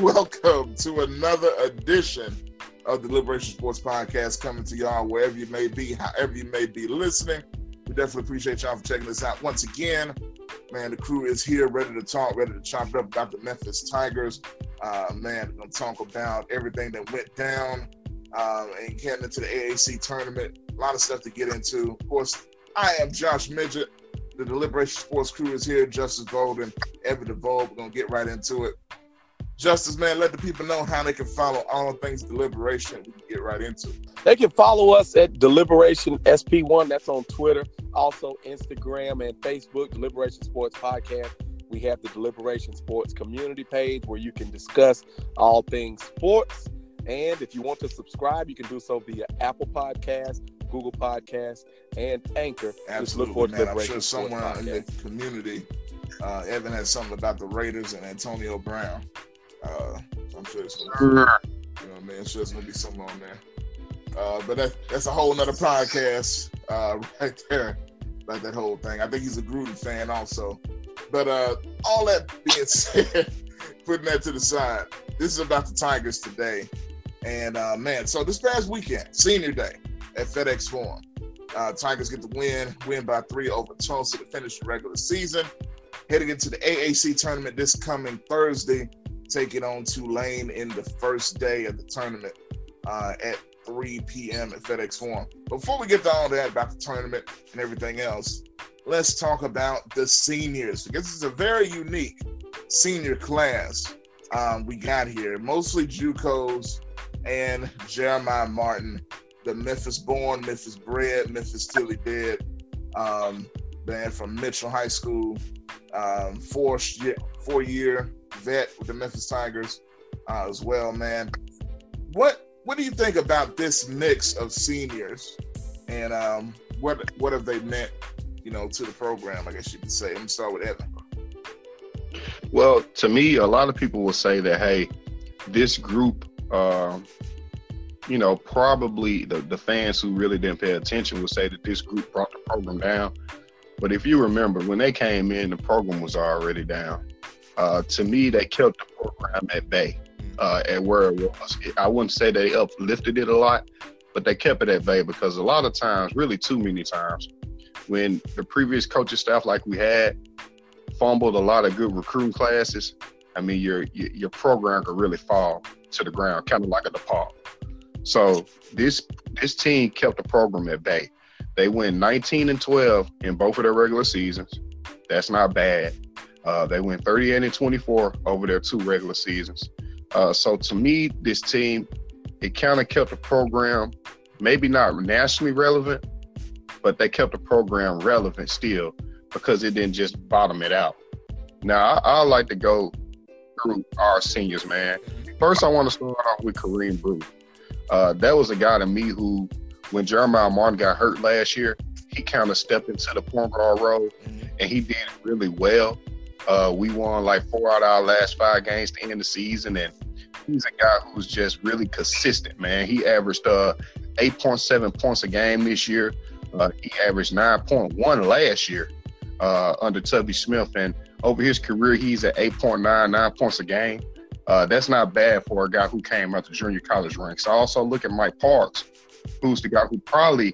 Welcome to another edition of the Deliberation Sports Podcast, coming to y'all wherever you may be, however you may be listening. We definitely appreciate y'all for checking us out. Once again, man, the crew is here, ready to talk, ready to chop it up about the Memphis Tigers. Man, we're going to talk about everything that went down and getting into the AAC tournament. A lot of stuff to get into. Of course, I am Josh Midget. The Deliberation Sports crew is here. Justice Bolden, Evan DeVolve. We're going to get right into it. Justice, man, let the people know how they can follow all things Deliberation. We can get right into it. They can follow us at Deliberation SP1. That's on Twitter. Also, Instagram and Facebook, Deliberation Sports Podcast. We have the Deliberation Sports community page where you can discuss all things sports. And if you want to subscribe, you can do so via Apple Podcasts, Google Podcasts, and Anchor. Absolutely, man. I'm sure someone in the community, Evan has something about the Raiders and Antonio Brown. I'm sure it's going to be, you know what I mean? I'm sure it's going to be something on there. But that's a whole nother podcast right there about that whole thing. I think he's a Gruden fan also. But all that being said, putting that to the side, this is about the Tigers today. And, man, so this past weekend, Senior Day at FedEx Forum, Tigers get the win by 3 over Tulsa to finish the regular season. Heading into the AAC tournament this coming Thursday, taking on Tulane in the first day of the tournament at 3 p.m. at FedEx Forum. Before we get to all that about the tournament and everything else, let's talk about the seniors, because it's a very unique senior class we got here. Mostly JUCOs and Jeremiah Martin, the Memphis-born, Memphis-bred, Memphis-till-he-dead man from Mitchell High School, four-year vet with the Memphis Tigers as well, man. What do you think about this mix of seniors, and what have they meant, you know, to the program, I guess you could say? Let me start with Evan. Well, to me, a lot of people will say that, hey, this group, you know, probably the fans who really didn't pay attention will say that this group brought the program down. But if you remember, when they came in, the program was already down. To me, they kept the program at bay, at where it was. I wouldn't say they uplifted it a lot, but they kept it at bay, because a lot of times, really too many times, when the previous coaching staff like we had fumbled a lot of good recruiting classes, I mean, your program could really fall to the ground, kind of like a DePaul. So this team kept the program at bay. They went 19-12 in both of their regular seasons. That's not bad. They went 38-24 over their two regular seasons. So to me, this team, it kind of kept the program maybe not nationally relevant, but they kept the program relevant still, because it didn't just bottom it out. Now, I like to go through our seniors, man. First, I want to start off with Kareem Brew. That was a guy to me who, when Jeremiah Martin got hurt last year, he kind of stepped into the point guard role, and he did really well. We won like 4 out of our last 5 games to end the season, and he's a guy who's just really consistent, man. He averaged 8.7 points a game this year. He averaged 9.1 last year under Tubby Smith, and over his career, he's at 8.99 points a game. That's not bad for a guy who came out the junior college ranks. I also look at Mike Parks, who's the guy who probably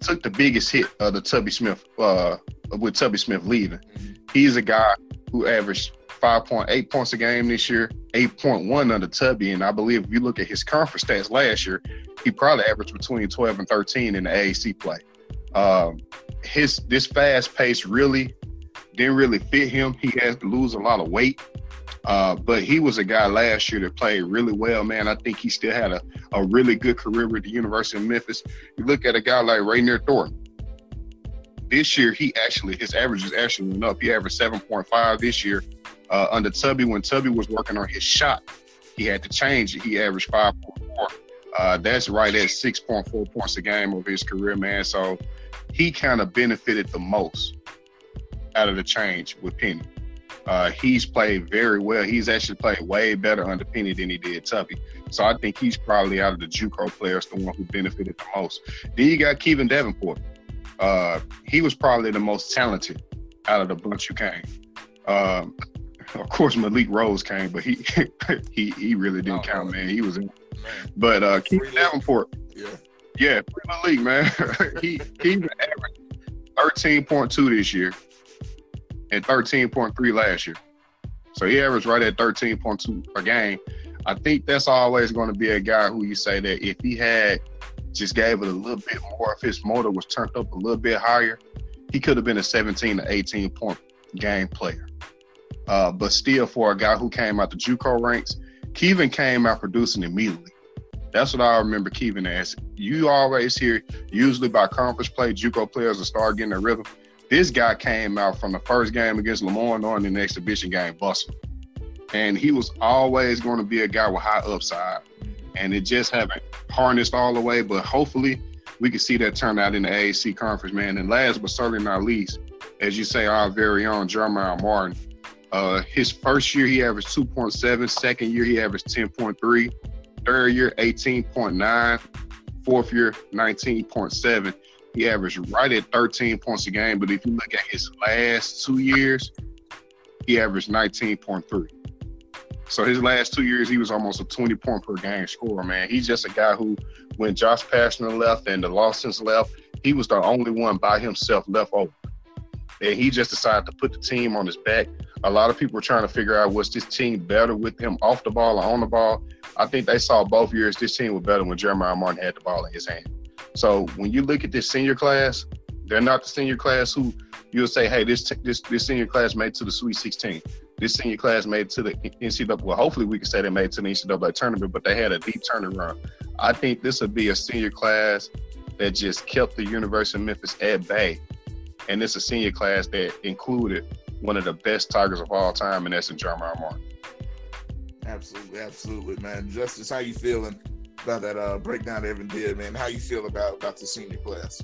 took the biggest hit of the Tubby Smith with Tubby Smith leaving. He's a guy who averaged 5.8 points a game this year, 8.1 under Tubby, and I believe if you look at his conference stats last year, he probably averaged between 12 and 13 in the AAC play. This fast pace really didn't really fit him. He has to lose a lot of weight. But he was a guy last year that played really well, man. I think he still had a really good career with the University of Memphis. You look at a guy like Raynier Thornton. This year, his average is actually went up. He averaged 7.5 this year under Tubby. When Tubby was working on his shot, he had to change it. He averaged 5.4. That's right at 6.4 points a game over his career, man. So he kind of benefited the most out of the change with Penny. He's played very well. He's actually played way better under Penny than he did Tubby. So I think he's probably, out of the JUCO players, the one who benefited the most. Then you got Kevin Davenport. He was probably the most talented out of the bunch who came. Of course, Malik Rose came, but he really didn't count, man. He was in. Man. But Kevin Davenport, yeah, free Malik, man. he averaged 13.2 this year and 13.3 last year. So he averaged right at 13.2 a game. I think that's always going to be a guy who you say that if he had just gave it a little bit more, if his motor was turned up a little bit higher, he could have been a 17 to 18 point game player. But still, for a guy who came out the JUCO ranks, Kevin came out producing immediately. That's what I remember Kevin as. You always hear, usually by conference play, JUCO players will start getting their rhythm. This guy came out from the first game against Lemoyne on in the exhibition game, busting. And he was always going to be a guy with high upside. And it just haven't harnessed all the way, but hopefully we can see that turn out in the AAC conference, man. And last but certainly not least, as you say, our very own Jeremiah Martin. His first year, he averaged 2.7. Second year, he averaged 10.3. Third year, 18.9. Fourth year, 19.7. He averaged right at 13 points a game. But if you look at his last 2 years, he averaged 19.3. So his last 2 years, he was almost a 20-point per game scorer, man. He's just a guy who, when Josh Pastner left and the Lawsons left, he was the only one by himself left over. And he just decided to put the team on his back. A lot of people are trying to figure out, was this team better with him off the ball or on the ball? I think they saw both years this team was better when Jeremiah Martin had the ball in his hand. So when you look at this senior class, they're not the senior class who you'll say, hey, this senior class made it to the Sweet 16. This senior class made it to the NCAA. Well, hopefully we can say they made it to the NCAA tournament, but they had a deep turnaround. I think this would be a senior class that just kept the University of Memphis at bay. And it's a senior class that included one of the best Tigers of all time, and that's in Jeremiah Martin. Absolutely, absolutely, man. Justice, how you feeling about that breakdown that Evan did, man? How you feel about the senior class?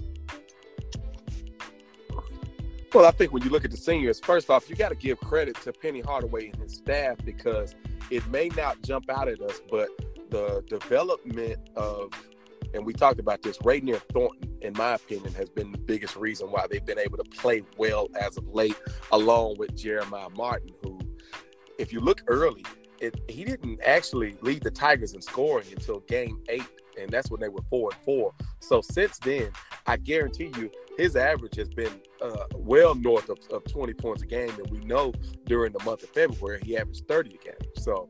Well, I think when you look at the seniors, first off, you got to give credit to Penny Hardaway and his staff, because it may not jump out at us, but the development of, and we talked about this, Raynier Thornton, in my opinion, has been the biggest reason why they've been able to play well as of late, along with Jeremiah Martin, who, if you look early, he didn't actually lead the Tigers in scoring until game 8, and that's when they were 4-4. So since then, I guarantee you, his average has been well north of 20 points a game, and we know during the month of February, he averaged 30 a game. So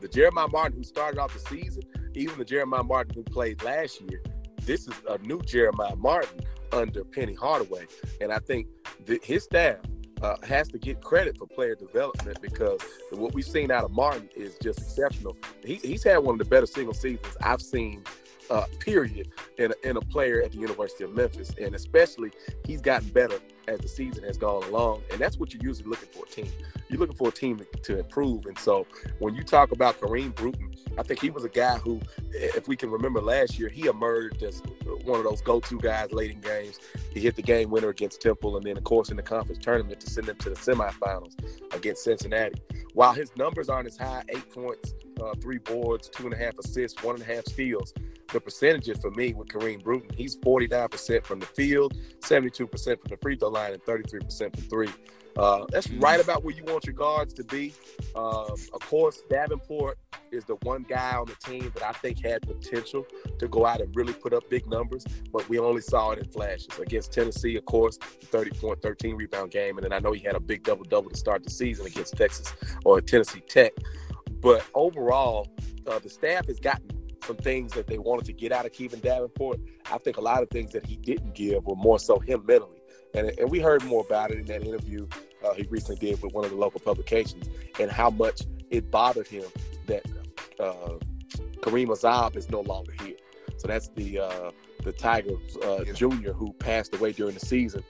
the Jeremiah Martin who started off the season, even the Jeremiah Martin who played last year, this is a new Jeremiah Martin under Penny Hardaway. And I think his staff has to get credit for player development, because what we've seen out of Martin is just exceptional. He's had one of the better single seasons I've seen, period, in a player at the University of Memphis. And especially, he's gotten better as the season has gone along. And that's what you're usually looking for, a team. You're looking for a team to improve. And so when you talk about Kareem Brew, I think he was a guy who, if we can remember last year, he emerged as one of those go-to guys late in games. He hit the game winner against Temple, and then, of course, in the conference tournament to send them to the semifinals against Cincinnati. While his numbers aren't as high, 8 points, 3 boards, 2.5 assists, 1.5 steals, the percentages for me with Kareem Brewton, he's 49% from the field, 72% from the free throw line, and 33% from three. That's right about where you want your guards to be. Of course, Davenport is the one guy on the team that I think had potential to go out and really put up big numbers, but we only saw it in flashes. Against Tennessee, of course, 30-point, 13-rebound game, and then I know he had a big double-double to start the season against Texas or Tennessee Tech. But overall, the staff has gotten some things that they wanted to get out of Kevin Davenport. I think a lot of things that he didn't give were more so him mentally. And we heard more about it in that interview he recently did with one of the local publications, and how much it bothered him that Kareem Azab is no longer here. So that's the Tigers junior who passed away during the season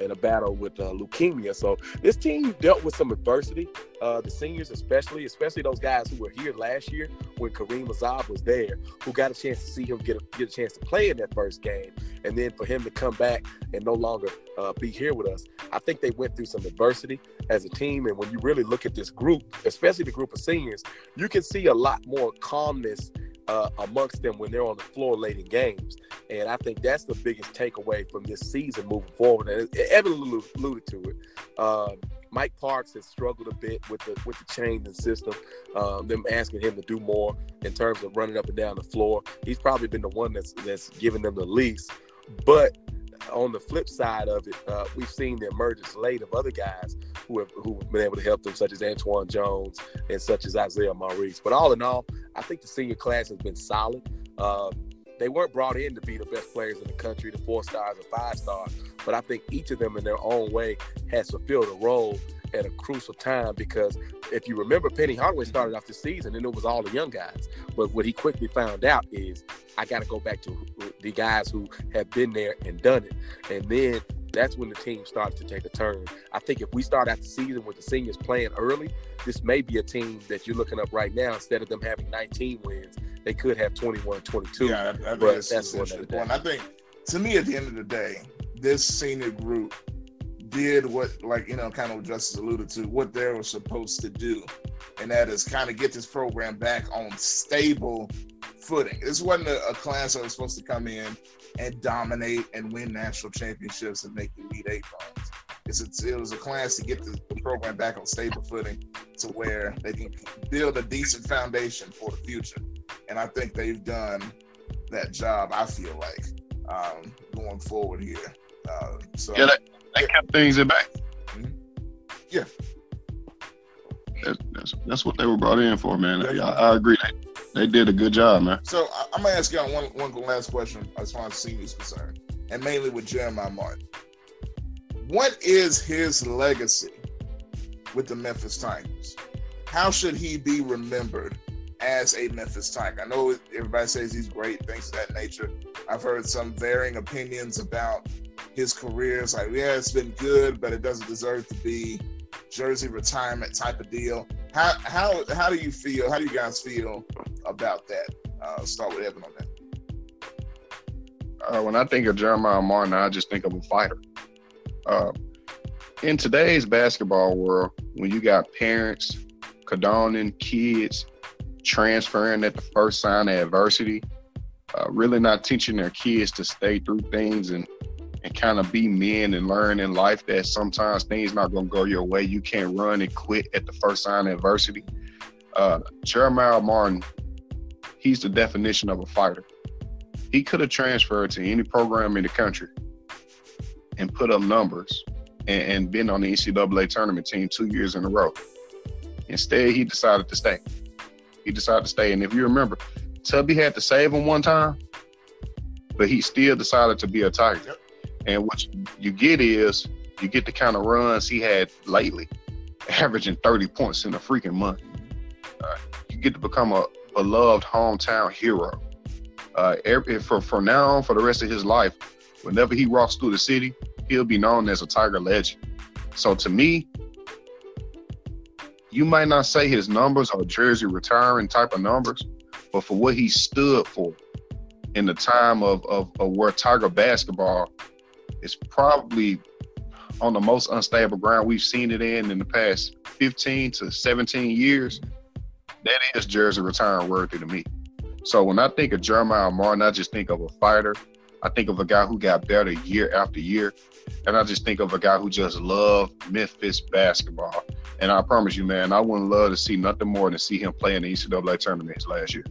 in a battle with leukemia. So this team dealt with some adversity, the seniors especially those guys who were here last year when Kareem Azab was there, who got a chance to see him get a chance to play in that first game. And then for him to come back and no longer be here with us, I think they went through some adversity as a team. And when you really look at this group, especially the group of seniors, you can see a lot more calmness amongst them when they're on the floor late in games. And I think that's the biggest takeaway from this season moving forward. And Evan alluded to it. Mike Parks has struggled a bit with the change in system, them asking him to do more in terms of running up and down the floor. He's probably been the one that's given them the least. But on the flip side of it, we've seen the emergence late of other guys who have been able to help them, such as Antoine Jones and such as Isaiah Maurice. But all in all, I think the senior class has been solid. They weren't brought in to be the best players in the country, the 4 stars or 5 stars, but I think each of them in their own way has fulfilled a role at a crucial time, because if you remember, Penny Hardaway started off the season and it was all the young guys. But what he quickly found out is, I got to go back to the guys who have been there and done it. And then that's when the team started to take a turn. I think if we start out the season with the seniors playing early, this may be a team that you're looking up right now. Instead of them having 19 wins, they could have 21, 22. Yeah, I think that's one of the point. I think, to me, at the end of the day, this senior group did what, like, you know, kind of what Justice alluded to, what they were supposed to do, and that is kind of get this program back on stable footing. This wasn't a class that was supposed to come in and dominate and win national championships and make the Elite Eight runs. It was a class to get the program back on stable footing to where they can build a decent foundation for the future. And I think they've done that job, I feel like, going forward here. They kept things in back. Mm-hmm. Yeah. That's what they were brought in for, man. Yeah. I agree. They did a good job, man. So I'm going to ask y'all one last question as far as seniors concerned, and mainly with Jeremiah Martin. What is his legacy with the Memphis Tigers? How should he be remembered as a Memphis Tiger? I know everybody says he's great, things of that nature. I've heard some varying opinions about his career. It's like, yeah, it's been good, but it doesn't deserve to be jersey retirement type of deal. How do you feel? How do you guys feel about that? Start with Evan on that. When I think of Jeremiah Martin, I just think of a fighter. In today's basketball world, when you got parents condoning kids transferring at the first sign of adversity, really not teaching their kids to stay through things and kind of be men and learn in life that sometimes things not going to go your way. You can't run and quit at the first sign of adversity. Jeremiah Martin, he's the definition of a fighter. He could have transferred to any program in the country and put up numbers and been on the NCAA tournament team 2 years in a row. Instead, he decided to stay. And if you remember, Tubby had to save him one time, but he still decided to be a Tiger. Yep. And what you get is you get the kind of runs he had lately, averaging 30 points in a freaking month. You get to become a beloved hometown hero. From now on, for the rest of his life, whenever he walks through the city, he'll be known as a Tiger legend. So to me, you might not say his numbers are jersey retiring type of numbers, but for what he stood for in the time of where Tiger basketball is probably on the most unstable ground we've seen it in the past 15 to 17 years, that is jersey retiring worthy to me. So when I think of Jeremiah Martin, I just think of a fighter. I think of a guy who got better year after year. And I just think of a guy who just loved Memphis basketball. And I promise you, man, I wouldn't love to see nothing more than see him play in the NCAA tournament last year.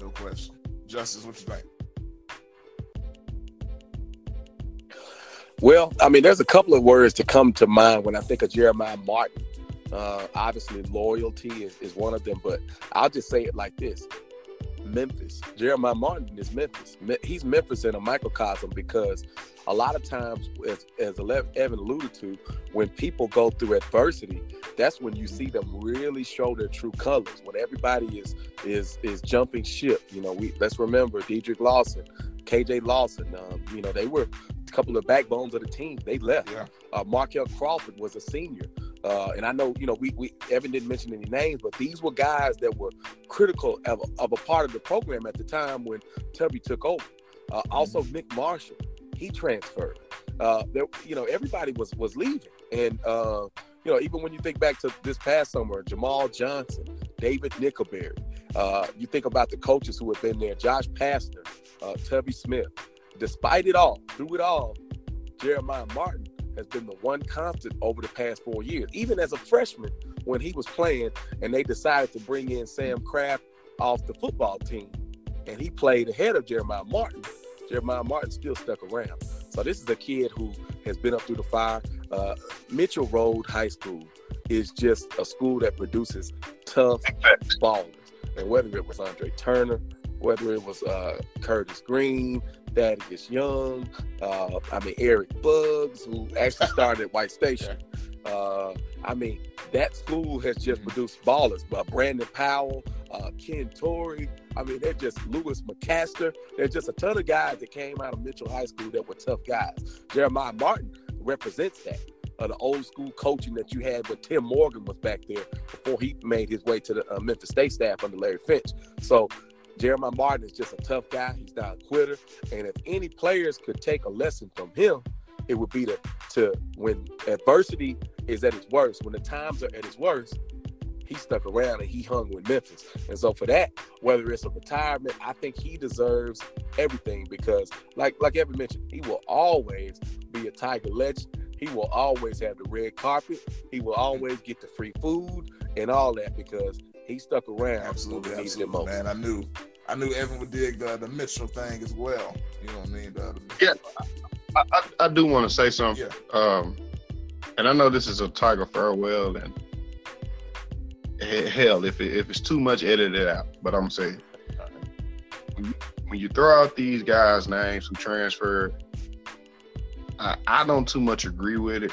No question. Justice, what you think? Well, I mean, there's a couple of words to come to mind when I think of Jeremiah Martin. Obviously, loyalty is one of them, but I'll just say it like this. Memphis. Jeremiah Martin is Memphis. He's Memphis in a microcosm, because a lot of times, as Evan alluded to, when people go through adversity, that's when you see them really show their true colors. When everybody is jumping ship, you know, let's remember Dedric Lawson, K.J. Lawson. You know, they were a couple of backbones of the team. They left. Yeah. Markell Crawford was a senior. And I know, you know, we Evan didn't mention any names, but these were guys that were critical of a part of the program at the time when Tubby took over. Also, Nick Marshall, he transferred. You know, everybody was leaving. And, you know, even when you think back to this past summer, Jamal Johnson, David Nickelberry, you think about the coaches who have been there, Josh Pastner, Tubby Smith. Despite it all, through it all, Jeremiah Martin has been the one constant over the past 4 years. Even as a freshman, when he was playing and they decided to bring in Sam Kraft off the football team, and he played ahead of Jeremiah Martin, Jeremiah Martin still stuck around. So this is a kid who has been up through the fire. Mitchell Road High School is just a school that produces tough ballers. And whether it was Andre Turner, whether it was Curtis Green, Thaddeus Young, Eric Buggs, who actually started at White Station. That school has just produced ballers. Brandon Powell, Ken Torrey. They're just Lewis McCaster. They're just a ton of guys that came out of Mitchell High School that were tough guys. Jeremiah Martin represents that. The old school coaching that you had with Tim Morgan was back there before he made his way to the Memphis State staff under Larry Finch. So Jeremiah Martin is just a tough guy. He's not a quitter. And if any players could take a lesson from him, it would be to when adversity is at its worst, when the times are at its worst, he stuck around and he hung with Memphis. And so for that, whether it's a retirement, I think he deserves everything because, like Evan mentioned, he will always be a Tiger legend. He will always have the red carpet. He will always get the free food and all that because he stuck around. Absolutely, man. I knew Evan would dig the Mitchell thing as well. You know what I mean? I do want to say something. Yeah. And I know this is a Tiger farewell and hell, if it's too much, edit it out. But I'm saying, when you throw out these guys' names who transferred, I don't too much agree with it,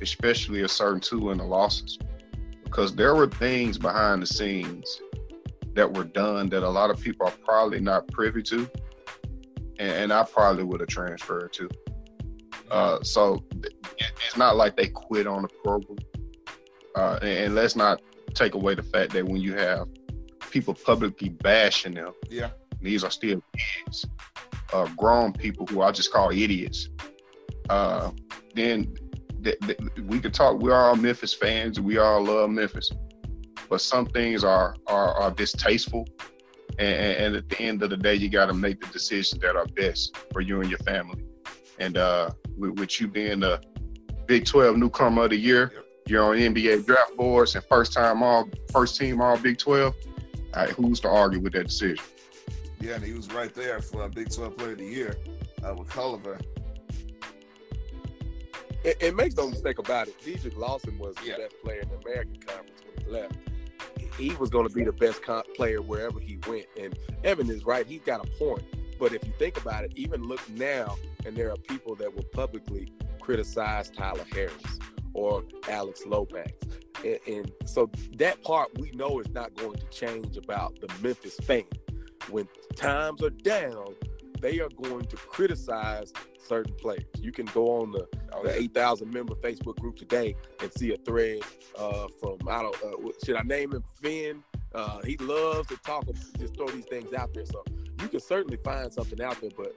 especially a certain two in the losses, because there were things behind the scenes that were done that a lot of people are probably not privy to, and I probably would have transferred to. So it's not like they quit on the program. And let's not take away the fact that when you have people publicly bashing them, yeah, these are still kids, grown people who I just call idiots. We could talk. We're all Memphis fans. We all love Memphis, but some things are distasteful. And at the end of the day, you got to make the decisions that are best for you and your family. And with you being the Big 12 newcomer of the year, you're on NBA draft boards and first team all Big 12. All right, who's to argue with that decision? Yeah, and he was right there for Big 12 Player of the Year with Culliver. It makes no mistake about it. Dedric Lawson was the best player in the American Conference when he left. He was going to be the best player wherever he went. And Evan is right. He's got a point. But if you think about it, even look now, and there are people that will publicly criticize Tyler Harris or Alex Lomax. And so that part we know is not going to change about the Memphis fan. When times are down, they are going to criticize certain players. You can go on the 8,000 member Facebook group today and see a thread from should I name him Finn? He loves to talk, just throw these things out there. So you can certainly find something out there, but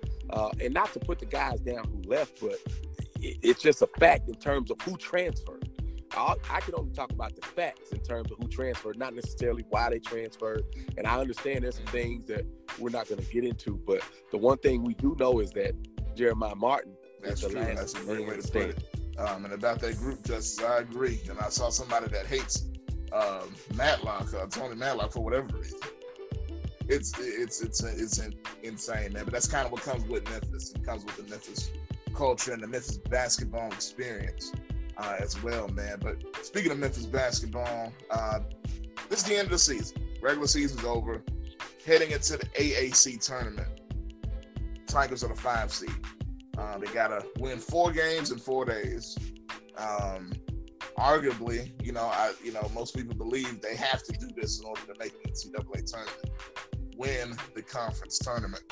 and not to put the guys down who left, but it's just a fact in terms of who transferred. I can only talk about the facts in terms of who transferred, not necessarily why they transferred. And I understand there's some things that we're not going to get into, but the one thing we do know is that Jeremiah Martin. That's true. That's a great way to put it. And about that group, Justice, I agree. And I saw somebody that hates Matlock, Tony Matlock, for whatever reason. It's insane, man. But that's kind of what comes with Memphis. It comes with the Memphis culture and the Memphis basketball experience. As well, man. But speaking of Memphis basketball, this is the end of the season. Regular season's over. Heading into the AAC tournament, Tigers are the 5 seed. They got to win 4 games in 4 days. Arguably, most people believe they have to do this in order to make the NCAA tournament, win the conference tournament.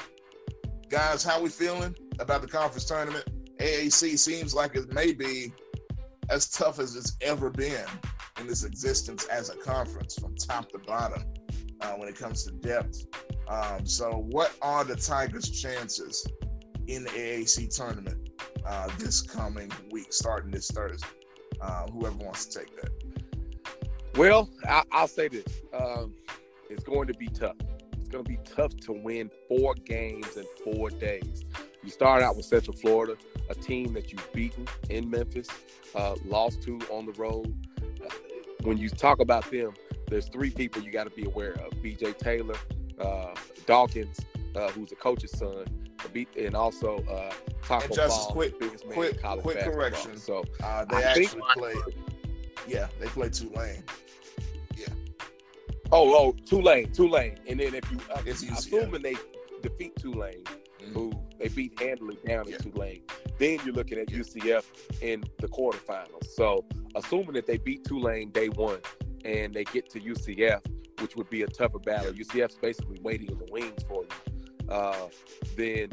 Guys, how we feeling about the conference tournament? AAC seems like it may be as tough as it's ever been in its existence as a conference from top to bottom when it comes to depth. So what are the Tigers' chances in the AAC tournament this coming week, starting this Thursday? Whoever wants to take that. Well, I'll say this. It's going to be tough. It's going to be tough to win 4 games in 4 days. You start out with Central Florida, a team that you've beaten in Memphis, lost to on the road. When you talk about them, there's three people you got to be aware of: B.J. Taylor, Dawkins, who's a coach's son, and also Taco and Justice, Ball, quick, the biggest man quick, in college quick basketball. Correction. So they play Tulane. Yeah. Oh, Tulane. And then if you assuming they defeat Tulane, who they beat handily down in Tulane, then you're looking at UCF in the quarterfinals. So assuming that they beat Tulane day one and they get to UCF, which would be a tougher battle. UCF's basically waiting in the wings for you. Then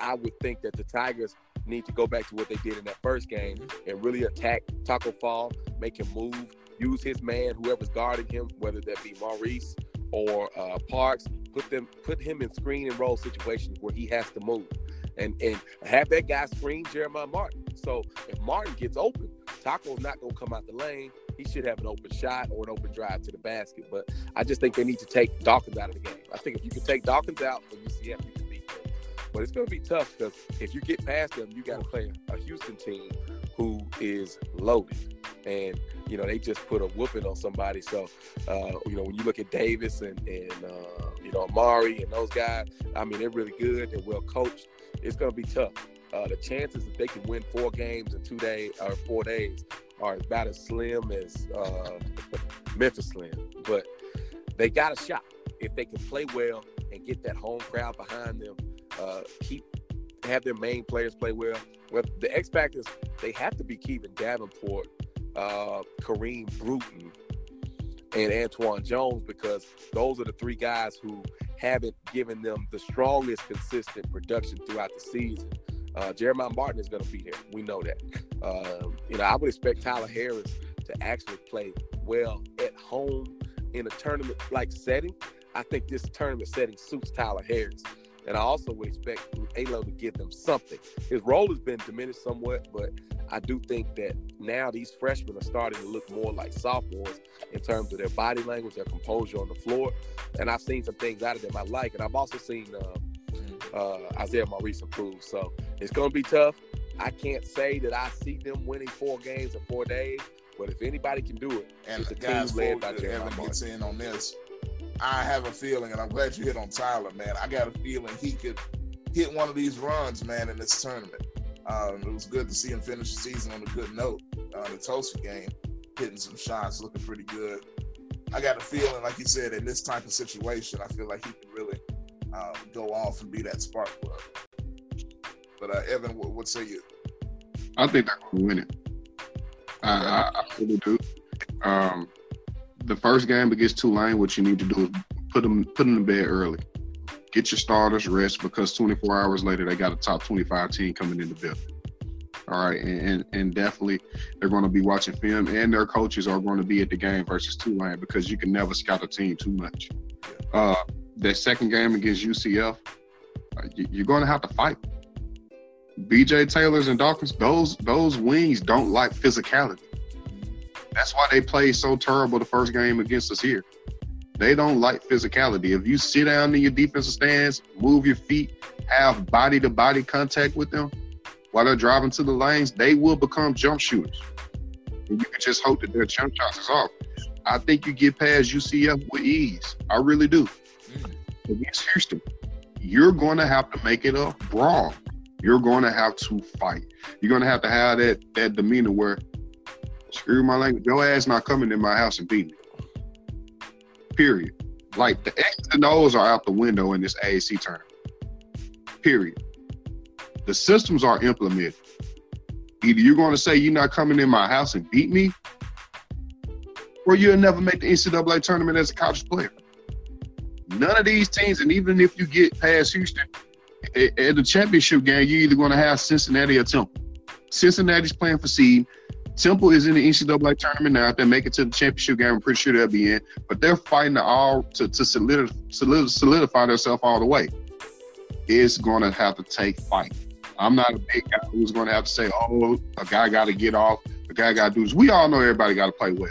I would think that the Tigers need to go back to what they did in that first game and really attack Taco Fall, make him move, use his man, whoever's guarding him, whether that be Maurice or Parks, put him in screen and roll situations where he has to move. And have that guy screen Jeremiah Martin. So if Martin gets open, Taco's not going to come out the lane. He should have an open shot or an open drive to the basket. But I just think they need to take Dawkins out of the game. I think if you can take Dawkins out for UCF, you can beat them. But it's going to be tough because if you get past them, you got to play a Houston team who is loaded. And, you know, they just put a whooping on somebody. So, you know, when you look at Davis and you know, Amari and those guys, I mean, they're really good. They're well coached. It's going to be tough. The chances that they can win 4 games in 2 days or 4 days are about as slim as Memphis Slim. But they got a shot. If they can play well and get that home crowd behind them, have their main players play well. Well, the X Factors, they have to be Kevin Davenport, Kareem Brew, and Antoine Jones, because those are the three guys who haven't given them the strongest consistent production throughout the season. Jeremiah Martin is going to be there. We know that. You know, I would expect Tyler Harris to actually play well at home in a tournament-like setting. I think this tournament setting suits Tyler Harris. And I also would expect A-Lo to give them something. His role has been diminished somewhat, but I do think that now these freshmen are starting to look more like sophomores in terms of their body language, their composure on the floor. And I've seen some things out of them I like. And I've also seen Isaiah Maurice improve. So it's going to be tough. I can't say that I see them winning 4 games in 4 days, but if anybody can do it, and it's a team led by Jeremiah Martin. On this, I have a feeling, and I'm glad you hit on Tyler, man. I got a feeling he could hit one of these runs, man, in this tournament. It was good to see him finish the season on a good note. The Tulsa game, hitting some shots, looking pretty good. I got a feeling, like you said, in this type of situation, I feel like he can really go off and be that spark plug. But Evan, what say you? I think they're going to win it. I really do. The first game against Tulane, what you need to do is put them to bed early. Get your starters rest, because 24 hours later they got a top 25 team coming in the building. All right, and definitely they're going to be watching film, and their coaches are going to be at the game versus Tulane, because you can never scout a team too much. That second game against UCF, you're going to have to fight. B.J. Taylor's and Dawkins, those wings don't like physicality. That's why they played so terrible the first game against us here. They don't like physicality. If you sit down in your defensive stance, move your feet, have body-to-body contact with them while they're driving to the lanes, they will become jump shooters. And you can just hope that their jump shots is off. I think you get past UCF with ease. I really do. Against Houston, you're going to have to make it a brawl. You're going to have to fight. You're going to have that demeanor where, screw my language, your ass not coming in my house and beating me. Period. Like, the X's and O's are out the window in this AAC tournament. Period. The systems are implemented. Either you're going to say you're not coming in my house and beat me, or you'll never make the NCAA tournament as a college player. None of these teams, and even if you get past Houston, at the championship game, you're either going to have Cincinnati or Temple. Cincinnati's playing for seed. Temple is in the NCAA tournament now. If they make it to the championship game, I'm pretty sure they'll be in. But they're fighting to solidify themselves all the way. It's going to have to take fight. I'm not a big guy who's going to have to say, oh, a guy got to get off, a guy got to do this. We all know everybody got to play well.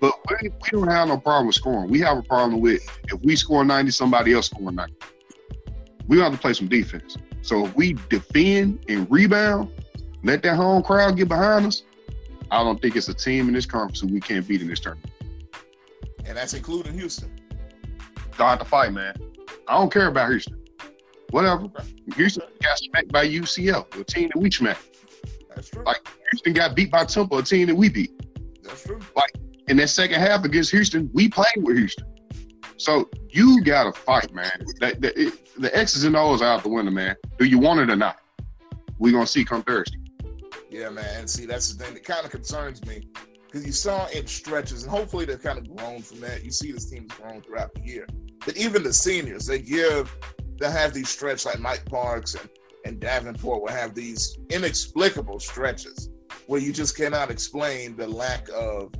But we don't have no problem with scoring. We have a problem with if we score 90, somebody else scoring 90. we got to play some defense. So if we defend and rebound, let that home crowd get behind us, I don't think it's a team in this conference that we can't beat in this tournament. And that's including Houston. Don't have to fight, man. I don't care about Houston. Whatever. Houston got smacked by UCL, a team that we smacked. That's true. Like, Houston got beat by Temple, a team that we beat. That's true. Like, in that second half against Houston, we played with Houston. So you got to fight, man. The X's and O's are out the window, man. Do you want it or not? We're going to see come Thursday. Yeah, man. And see, that's the thing that kind of concerns me. Because you saw in stretches, and hopefully they've kind of grown from that. You see this team's grown throughout the year. But even the seniors, they'll have these stretches like Mike Parks and Davenport will have these inexplicable stretches where you just cannot explain the lack of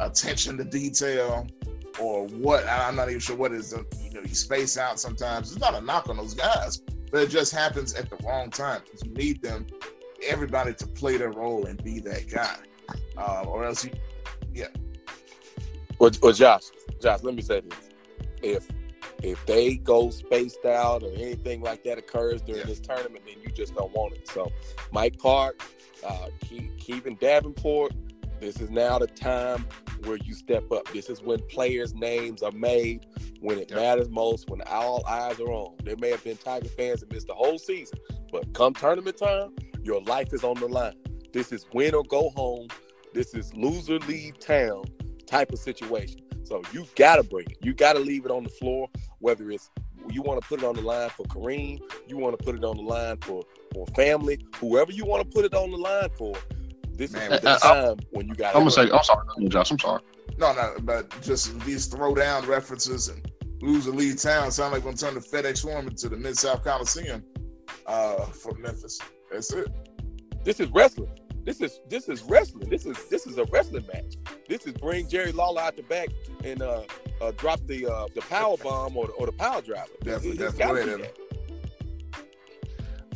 attention to detail or what. I'm not even sure what is. You space out sometimes. It's not a knock on those guys, but it just happens at the wrong time. You need them, everybody, to play their role and be that guy. Or else, yeah. Well, Josh, let me say this. If they go spaced out or anything like that occurs during this tournament, then you just don't want it. So, Mike Parks, Kevin Davenport, this is now the time where you step up. This is when players' names are made, when it matters most, when all eyes are on. There may have been Tiger fans that missed the whole season, but come tournament time, your life is on the line. This is win or go home. This is loser leave town type of situation. So you got to bring it. You got to leave it on the floor, whether it's you want to put it on the line for Kareem, you want to put it on the line for family, whoever you want to put it on the line for, this is the time when you got to. I'm sorry, Josh. No, but just these throwdown references and loser leave town sound like we're going to turn the FedEx Forum into the Mid-South Coliseum for Memphis. That's it. This is wrestling. This is wrestling. This is a wrestling match. This is bring Jerry Lawler out the back and drop the power bomb or the power driver. Definitely.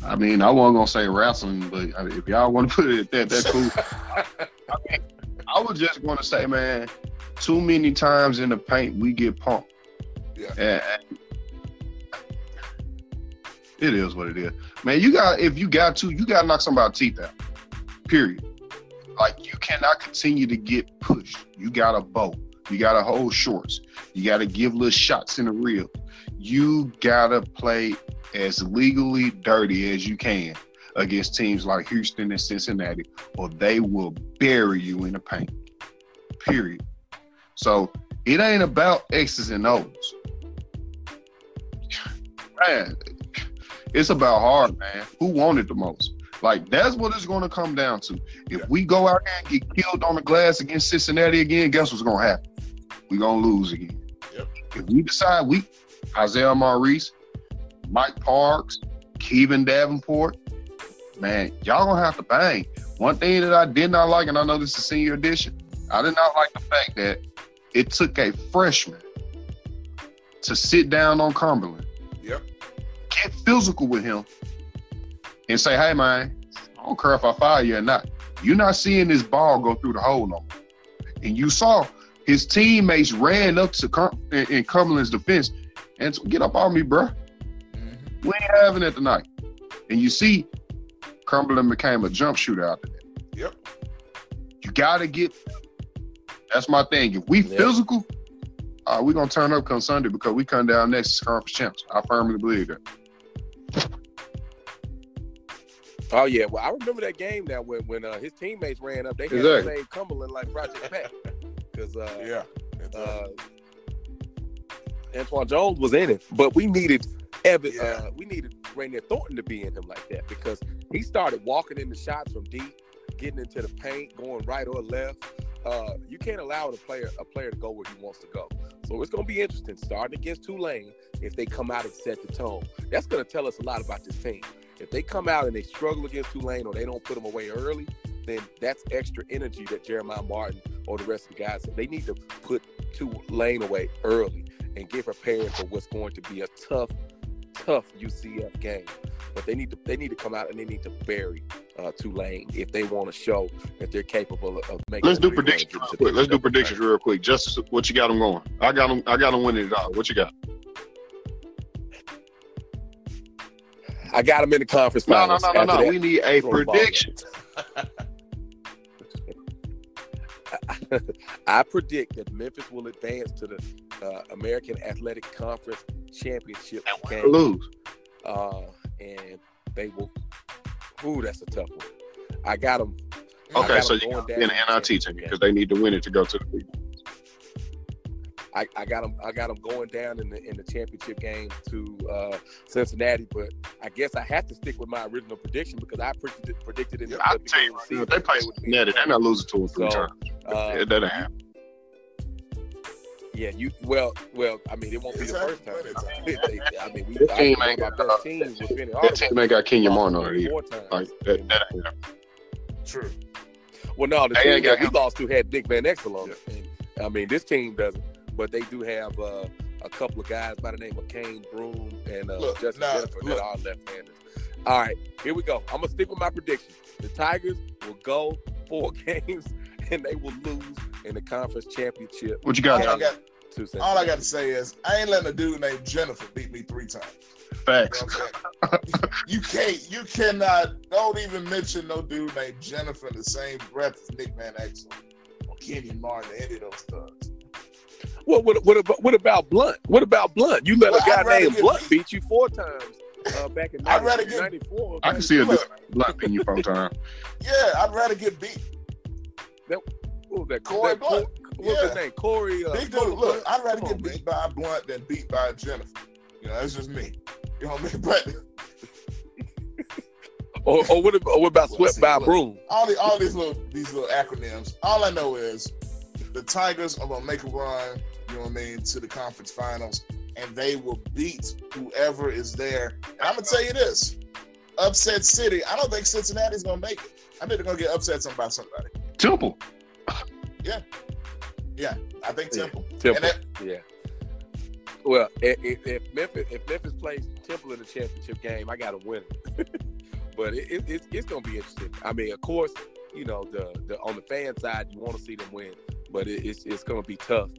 I mean, I wasn't gonna say wrestling, but if y'all want to put it at that, that's cool. I was just gonna say, man, too many times in the paint we get pumped. Yeah. And it is what it is, man. You got to knock somebody's teeth out. Period. Like, you cannot continue to get pushed. You got to bow. You got to hold shorts. You got to give little shots in the rib. You got to play as legally dirty as you can against teams like Houston and Cincinnati, or they will bury you in the paint. Period. So it ain't about X's and O's. Man, it's about hard, man. Who wanted the most? Like, that's what it's going to come down to. If we go out there and get killed on the glass against Cincinnati again, guess what's going to happen? We're going to lose again. Yep. If we decide Isaiah Maurice, Mike Parks, Kevin Davenport, man, y'all going to have to bang. One thing that I did not like, and I know this is senior edition, I did not like the fact that it took a freshman to sit down on Cumberland, get physical with him, and say, hey, man, I don't care if I fire you or not. You're not seeing this ball go through the hole no more. And you saw his teammates ran up to in Cumberland's defense and get up on me, bro. Mm-hmm. We ain't having it tonight. And you see, Cumberland became a jump shooter out there. Yep. You got to get – that's my thing. If we physical, we're going to turn up come Sunday because we come down next as conference champs. I firmly believe that. Oh, yeah. Well, I remember that game now when his teammates ran up. They had the name Cumberland like Project Pat. Because Antoine Jones was in it. But we needed Raynier Thornton to be in him like that, because he started walking in the shots from deep, getting into the paint, going right or left. You can't allow a player to go where he wants to go. So it's going to be interesting. Starting against Tulane, if they come out and set the tone, that's going to tell us a lot about this team. If they come out and they struggle against Tulane or they don't put them away early, then that's extra energy that Jeremiah Martin or the rest of the guys, they need to put Tulane away early and get prepared for what's going to be a tough UCF game. But they need to come out and they need to bury Tulane if they want to show that they're capable of making. Let's do predictions real quick. Justice, what you got them going? I got them winning it all. What you got? I got him in the conference finals. No. We need a prediction. I predict that Memphis will advance to the American Athletic Conference Championship game. And lose. And they will. Ooh, that's a tough one. I got them. Okay, so you got to be an NIT team because they need to win it to go to the league. I got them going down in the championship game to Cincinnati, but I guess I have to stick with my original prediction because I predicted it. Yeah, I'll tell you, if they play Cincinnati, they're not losing 2 or 3 times. It doesn't happen. Yeah, I mean, it won't be the first time. This team ain't got Kenyon Martin on it either. Like, that ain't happening. True. Well, no, the team that we lost to had Nick Van Exel on it. Yeah. I mean, this team doesn't, but they do have a couple of guys by the name of Kareem Brew and Justice Bolden that are left-handed. All right, here we go. I'm going to stick with my prediction. The Tigers will go 4 games, and they will lose in the conference championship. What you got, John? All I got to say is I ain't letting a dude named Jennifer beat me 3 times. Facts. You know you cannot, don't even mention no dude named Jennifer in the same breath as Nick Van Exel or Kenyon Martin, any of those thugs. Well, what about Blunt? What about Blunt? You let a guy named Blunt beat you 4 times back in 1994. I can see a dude Blunt beating you 4 times. Yeah, I'd rather get beat. Corey Blunt. What's his name? Corey. Big dude, look, I'd rather get beat by Blunt than beat by Jennifer. You know, that's just me. You know what I mean? But or what about swept by Broom? All these little acronyms. All I know is the Tigers are gonna make a run. You know what I mean? To the conference finals, and they will beat whoever is there. And I'm gonna tell you this: upset city. I don't think Cincinnati's gonna make it. I think they're gonna get upset by somebody. Temple. Yeah. I think Temple. Yeah. Well, if Memphis plays Temple in the championship game, I got to win it. But it's going to be interesting. I mean, of course, you know, the on the fan side, you want to see them win, but it's going to be tough.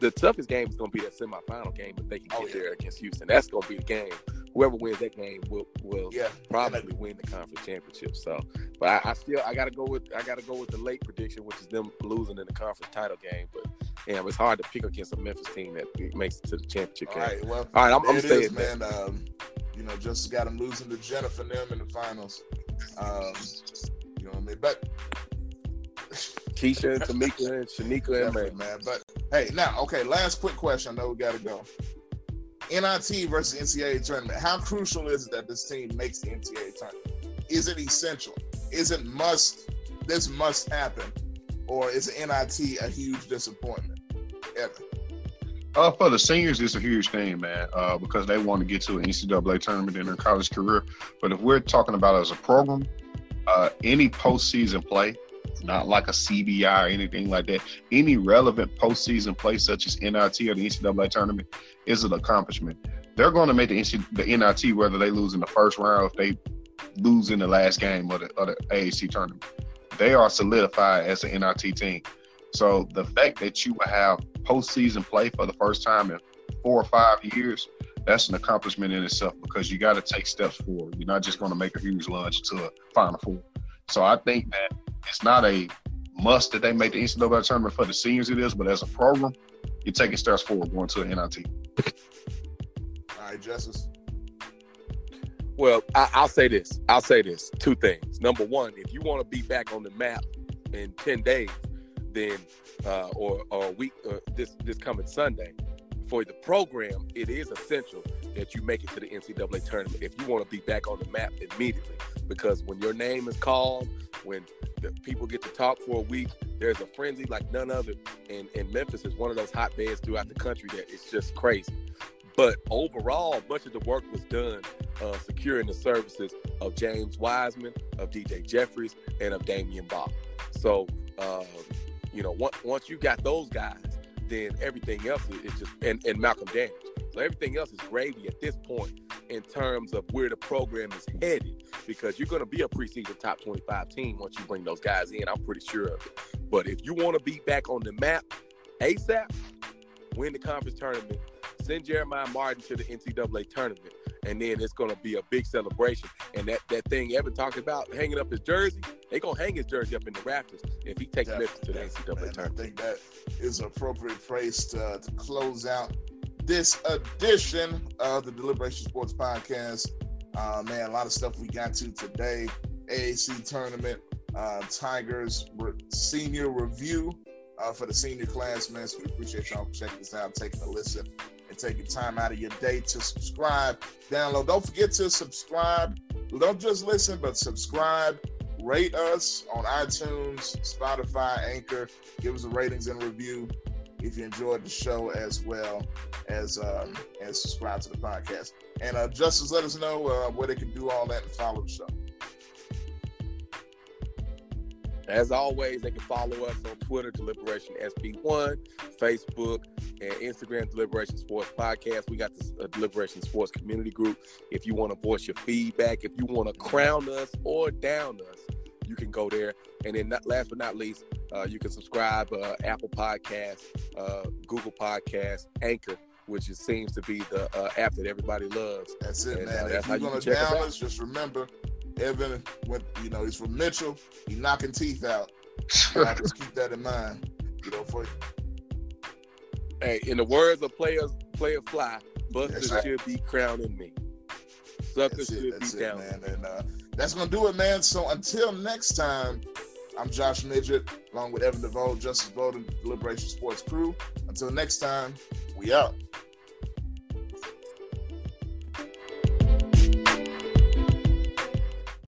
The toughest game is going to be that semifinal game if they can get there against Houston. That's going to be the game. Whoever wins that game will probably win the conference championship. So, but I got to go with the late prediction, which is them losing in the conference title game. But it's hard to pick against a Memphis team that makes it to the championship game. All right, I'm staying, man. You know, just got them losing to Jennifer and them in the finals. You know what I mean? But Keisha and Tamika and Shanika and Ray, man. But hey, now, okay, last quick question. I know we got to go. NIT versus NCAA tournament. How crucial is it that this team makes the NCAA tournament? Is it essential? Is it must? This must happen, or is NIT a huge disappointment? Ever? For the seniors, it's a huge thing, man, because they want to get to an NCAA tournament in their college career. But if we're talking about as a program, any postseason play, not like a CBI or anything like that, any relevant postseason play such as NIT or the NCAA tournament is an accomplishment. They're going to make the NIT whether they lose in the first round, if they lose in the last game of the AAC tournament. They are solidified as an NIT team. So the fact that you have postseason play for the first time in 4 or 5 years, that's an accomplishment in itself because you got to take steps forward. You're not just going to make a huge lunge to a Final Four. So I think that it's not a must that they make the NCAA tournament for the seniors it is, but as a program, you're taking steps forward going to an NIT. All right, Justice. Well, I'll say this. 2 things. Number one, if you want to be back on the map in 10 days, then or a week this coming Sunday, for the program, it is essential that you make it to the NCAA tournament if you want to be back on the map immediately. Because when your name is called, when the people get to talk for a week, there's a frenzy like none other. And Memphis is one of those hotbeds throughout the country that it's just crazy. But overall, much of the work was done securing the services of James Wiseman, of DJ Jeffries, and of Damian Bach. So, you know, once you got those guys, then everything else is just – and Malcolm Daniels. So everything else is gravy at this point in terms of where the program is headed, because you're going to be a preseason top 25 team once you bring those guys in. I'm pretty sure of it. But if you want to be back on the map ASAP, win the conference tournament, send Jeremiah Martin to the NCAA tournament, and then it's going to be a big celebration. And that thing Evan talking about, hanging up his jersey, they're going to hang his jersey up in the rafters if he takes Memphis to the NCAA tournament. I think that is an appropriate phrase to close out this edition of the Deliberation Sports Podcast. Man, a lot of stuff we got to today. AAC tournament, Tigers senior review for the senior class, man. So we appreciate y'all checking this out, taking a listen, and taking time out of your day to subscribe, download. Don't forget to subscribe. Don't just listen, but subscribe. Rate us on iTunes, Spotify, Anchor. Give us the ratings and review if you enjoyed the show, as well as subscribe to the podcast. And Justice, let us know where they can do all that and follow the show. As always, they can follow us on Twitter, Deliberation SB1, Facebook, and Instagram, Deliberation Sports Podcast. We got the Deliberation Sports Community Group. If you want to voice your feedback, if you want to crown us or down us, you can go there. And then last but not least, you can subscribe Apple Podcasts, Google Podcasts, Anchor, which it seems to be the app that everybody loves. That's it, and, man. If you're going to down us, just remember – Evan, he's from Mitchell. He's knocking teeth out. Just keep that in mind, for you. Hey, in the words of player fly, busters should be crowning me. Suckers should be down. And that's gonna do it, man. So until next time, I'm Josh Midget, along with Evan DeVolve, Justice Bolden, Deliberation Sports Crew. Until next time, we out.